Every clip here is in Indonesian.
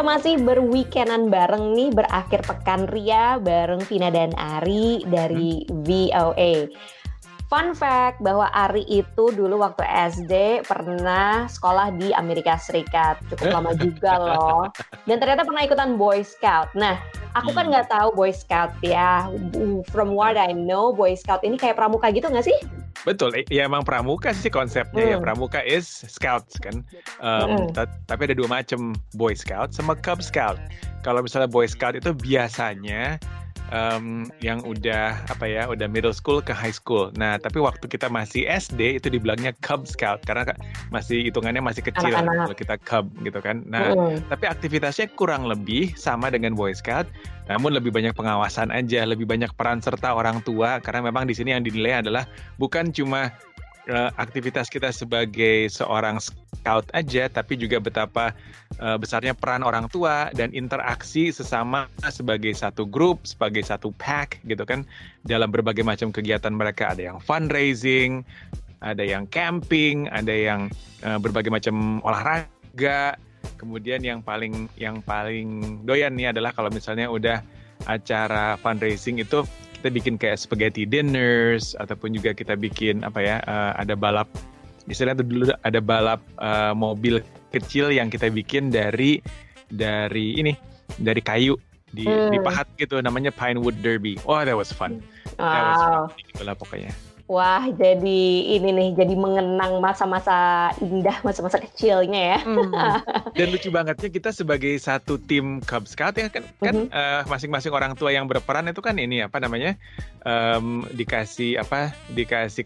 Kita masih berweekendan bareng nih, berakhir pekan Ria bareng Vina dan Ari dari VOA. Fun fact bahwa Ari itu dulu waktu SD pernah sekolah di Amerika Serikat. Cukup lama juga loh. Dan ternyata pernah ikutan Boy Scout. Nah, aku kan nggak tahu Boy Scout ya. From what I know, Boy Scout ini kayak pramuka gitu nggak sih? Betul, ya emang pramuka sih konsepnya ya. Pramuka is Scouts kan. Tapi ada dua macam, Boy Scout sama Cub Scout. Kalau misalnya Boy Scout itu biasanya yang udah middle school ke high school. Nah, tapi waktu kita masih SD itu dibilangnya Cub Scout karena masih hitungannya masih kecil kalau kita Cub gitu kan. Nah, tapi aktivitasnya kurang lebih sama dengan Boy Scout. Namun lebih banyak pengawasan aja, lebih banyak peran serta orang tua karena memang di sini yang dinilai adalah bukan cuma aktivitas kita sebagai seorang scout aja, tapi juga betapa besarnya peran orang tua dan interaksi sesama sebagai satu grup, sebagai satu pack gitu kan, dalam berbagai macam kegiatan mereka. Ada yang fundraising, ada yang camping, ada yang berbagai macam olahraga. Kemudian yang paling doyan nih adalah kalau misalnya udah acara fundraising itu kita bikin kayak spaghetti dinners ataupun juga kita bikin ada balap, istilahnya dulu ada balap mobil kecil yang kita bikin dari kayu dipahat gitu, namanya Pinewood Derby. Oh, that was fun. Itulah pokoknya. Wah, jadi ini nih, jadi mengenang masa-masa indah, masa-masa kecilnya ya. Dan lucu bangetnya kita sebagai satu tim Cub Scout ya kan masing-masing orang tua yang berperan itu kan ini dikasih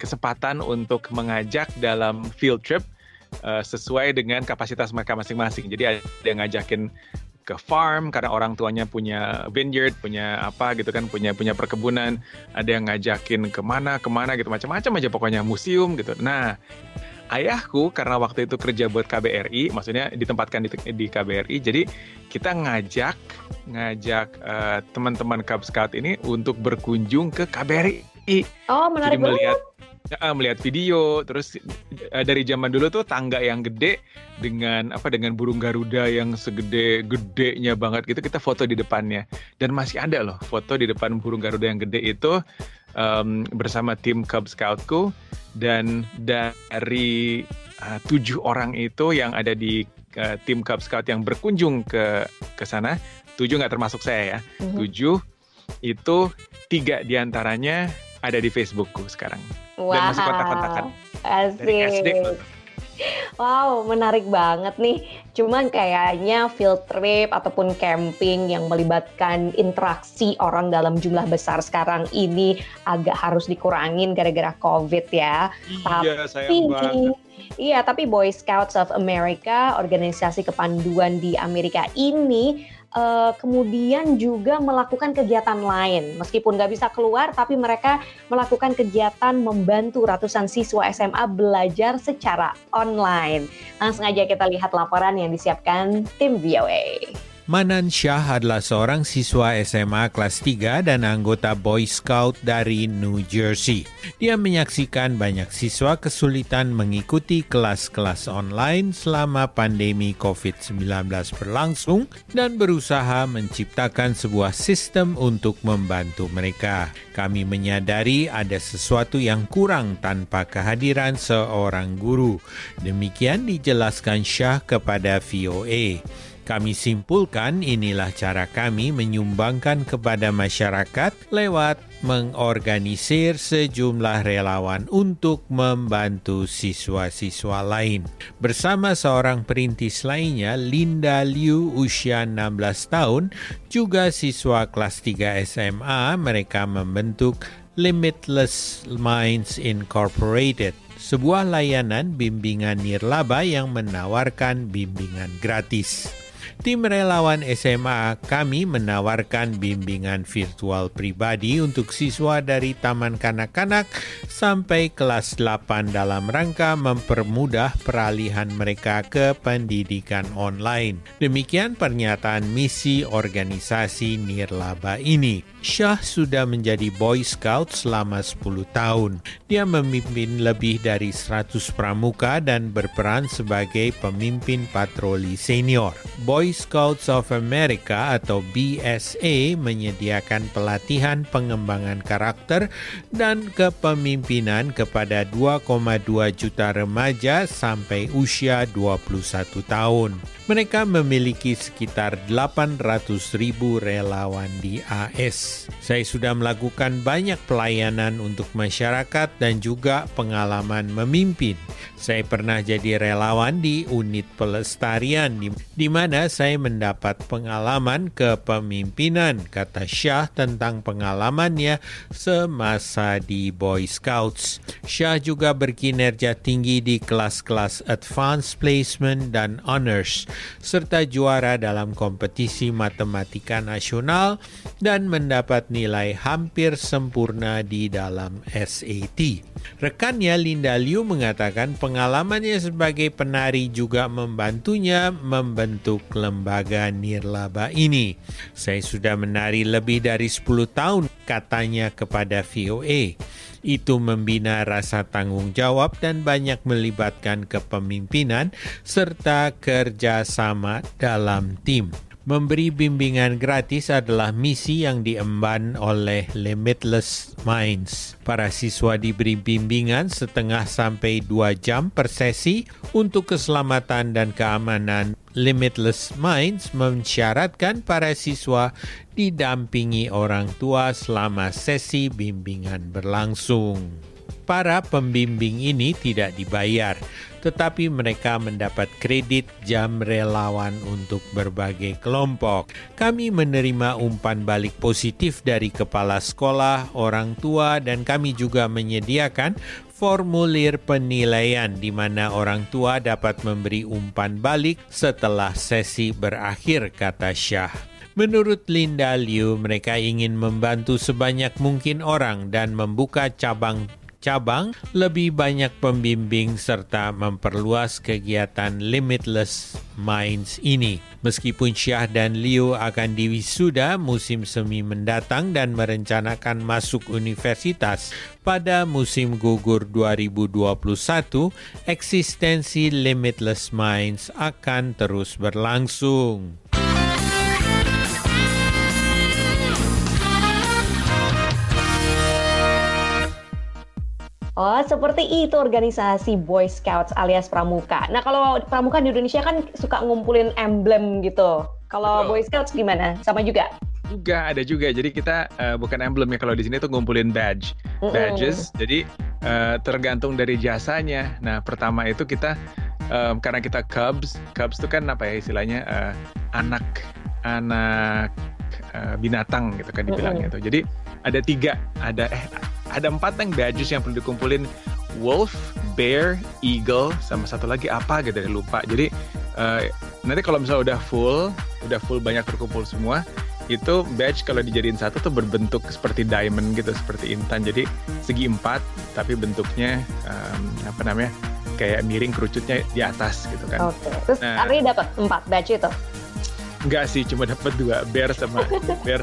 kesempatan untuk mengajak dalam field trip sesuai dengan kapasitas mereka masing-masing. Jadi ada yang ngajakin ke farm karena orang tuanya punya vineyard, punya perkebunan, ada yang ngajakin kemana gitu, macam-macam aja pokoknya, museum gitu. Nah, ayahku karena waktu itu kerja buat KBRI, maksudnya ditempatkan di KBRI, jadi kita ngajak teman-teman Cub Scout ini untuk berkunjung ke KBRI. Oh, menarik banget. Melihat video, terus dari zaman dulu tuh tangga yang gede dengan burung Garuda yang segede-gedenya banget gitu, kita foto di depannya. Dan masih ada loh foto di depan burung Garuda yang gede itu bersama tim Cub Scoutku. Dan dari 7 orang itu yang ada di tim Cub Scout yang berkunjung ke sana, 7 nggak termasuk saya ya, 7 itu 3 diantaranya ada di Facebookku sekarang. Dan masih kontak-kontakan. Asik. Wow, menarik banget nih. Cuman kayaknya field trip ataupun camping yang melibatkan interaksi orang dalam jumlah besar sekarang ini agak harus dikurangin gara-gara COVID ya. Iya, sayang banget. Iya, tapi Boy Scouts of America, organisasi kepanduan di Amerika ini, kemudian juga melakukan kegiatan lain. Meskipun nggak bisa keluar, tapi mereka melakukan kegiatan membantu ratusan siswa SMA belajar secara online. Langsung aja kita lihat laporan yang disiapkan tim VOA. Manan Shah adalah seorang siswa SMA kelas 3 dan anggota Boy Scout dari New Jersey. Dia menyaksikan banyak siswa kesulitan mengikuti kelas-kelas online selama pandemi COVID-19 berlangsung dan berusaha menciptakan sebuah sistem untuk membantu mereka. Kami menyadari ada sesuatu yang kurang tanpa kehadiran seorang guru. Demikian dijelaskan Shah kepada VOA. Kami simpulkan inilah cara kami menyumbangkan kepada masyarakat lewat mengorganisir sejumlah relawan untuk membantu siswa-siswa lain. Bersama seorang perintis lainnya, Linda Liu, usia 16 tahun, juga siswa kelas 3 SMA, mereka membentuk Limitless Minds Incorporated, sebuah layanan bimbingan nirlaba yang menawarkan bimbingan gratis. Tim relawan SMA kami menawarkan bimbingan virtual pribadi untuk siswa dari taman kanak-kanak sampai kelas 8 dalam rangka mempermudah peralihan mereka ke pendidikan online. Demikian pernyataan misi organisasi nirlaba ini. Shah sudah menjadi Boy Scout selama 10 tahun. Dia memimpin lebih dari 100 pramuka dan berperan sebagai pemimpin patroli senior. Boy Scouts of America atau BSA menyediakan pelatihan pengembangan karakter dan kepemimpinan kepada 2,2 juta remaja sampai usia 21 tahun. Mereka memiliki sekitar 800.000 relawan di AS. Saya sudah melakukan banyak pelayanan untuk masyarakat dan juga pengalaman memimpin. Saya pernah jadi relawan di unit pelestarian di mana saya mendapat pengalaman kepemimpinan, kata Syah tentang pengalamannya semasa di Boy Scouts. Syah juga berkinerja tinggi di kelas-kelas Advanced Placement dan Honors, serta juara dalam kompetisi matematika nasional dan mendapat nilai hampir sempurna di dalam SAT. Rekannya Linda Liu mengatakan pengalamannya sebagai penari juga membantunya membentuk lembaga nirlaba ini. Saya sudah menari lebih dari 10 tahun, katanya kepada VOA. Itu membina rasa tanggung jawab dan banyak melibatkan kepemimpinan serta kerjasama dalam tim. Memberi bimbingan gratis adalah misi yang diemban oleh Limitless Minds. Para siswa diberi bimbingan setengah sampai 2 jam per sesi untuk keselamatan dan keamanan. Limitless Minds mensyaratkan para siswa didampingi orang tua selama sesi bimbingan berlangsung. Para pembimbing ini tidak dibayar, tetapi mereka mendapat kredit jam relawan untuk berbagai kelompok. Kami menerima umpan balik positif dari kepala sekolah, orang tua, dan kami juga menyediakan formulir penilaian di mana orang tua dapat memberi umpan balik setelah sesi berakhir, kata Syah. Menurut Linda Liu, mereka ingin membantu sebanyak mungkin orang dan membuka cabang lebih banyak pembimbing serta memperluas kegiatan Limitless Minds ini. Meskipun Syah dan Liu akan diwisuda musim semi mendatang dan merencanakan masuk universitas pada musim gugur 2021, eksistensi Limitless Minds akan terus berlangsung. Oh, seperti itu organisasi Boy Scouts alias Pramuka. Nah, kalau Pramuka di Indonesia kan suka ngumpulin emblem gitu. Kalau Boy Scouts gimana? Sama juga? Juga, ada juga. Jadi kita bukan emblem ya, kalau di sini tuh ngumpulin badge. Badges, jadi tergantung dari jasanya. Nah, pertama itu kita, karena kita Cubs itu kan apa ya istilahnya, anak-anak binatang gitu kan dibilangnya tuh. Jadi ada 3, ada 4 yang badges yang perlu dikumpulin: wolf, bear, eagle, sama satu lagi apa gitu dari lupa. Jadi nanti kalau misalnya udah full banyak terkumpul semua, itu badge kalau dijadiin satu tuh berbentuk seperti diamond gitu, seperti intan. Jadi segi 4 tapi bentuknya kayak miring, kerucutnya di atas gitu kan. Oke. Terus Ari dapat 4 badge itu? Enggak sih, cuma dapat 2, bear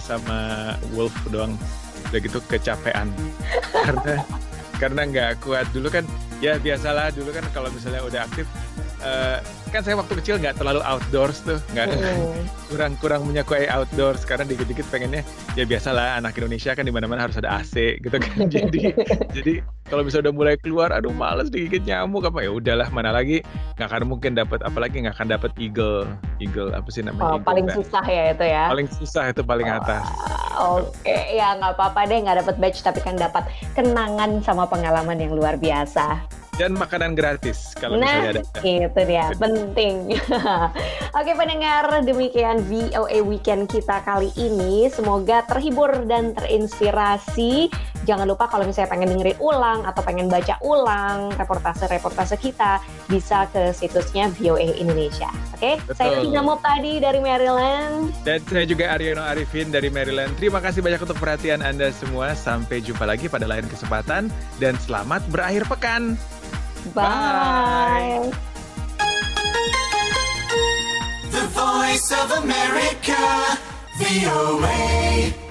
sama wolf doang. Udah gitu kecapean karena nggak kuat. Dulu kan ya biasalah, dulu kan kalau misalnya udah aktif, kan saya waktu kecil nggak terlalu outdoors tuh, kurang menyukai outdoors karena dikit-dikit pengennya ya biasalah, anak Indonesia kan dimana-mana harus ada AC gitu kan. Jadi kalau bisa udah mulai keluar, aduh males, digigit nyamuk apa, ya udahlah, mana lagi nggak akan mungkin dapat, apalagi nggak akan dapat eagle apa sih namanya, paling susah ya itu ya, paling atas. Oke. Ya nggak apa-apa deh nggak dapat badge, tapi kan dapat kenangan sama pengalaman yang luar biasa. Dan makanan gratis kalau misalnya ada. Nah, itu dia, penting. Oke pendengar, demikian VOA Weekend kita kali ini. Semoga terhibur dan terinspirasi. Jangan lupa kalau misalnya pengen dengerin ulang atau pengen baca ulang reportase kita, bisa ke situsnya VOA Indonesia. Oke, saya Tina Moptadi dari Maryland. Dan saya juga Aryono Arifin dari Maryland. Terima kasih banyak untuk perhatian Anda semua. Sampai jumpa lagi pada lain kesempatan. Dan selamat berakhir pekan. Bye. The Voice of America, VOA.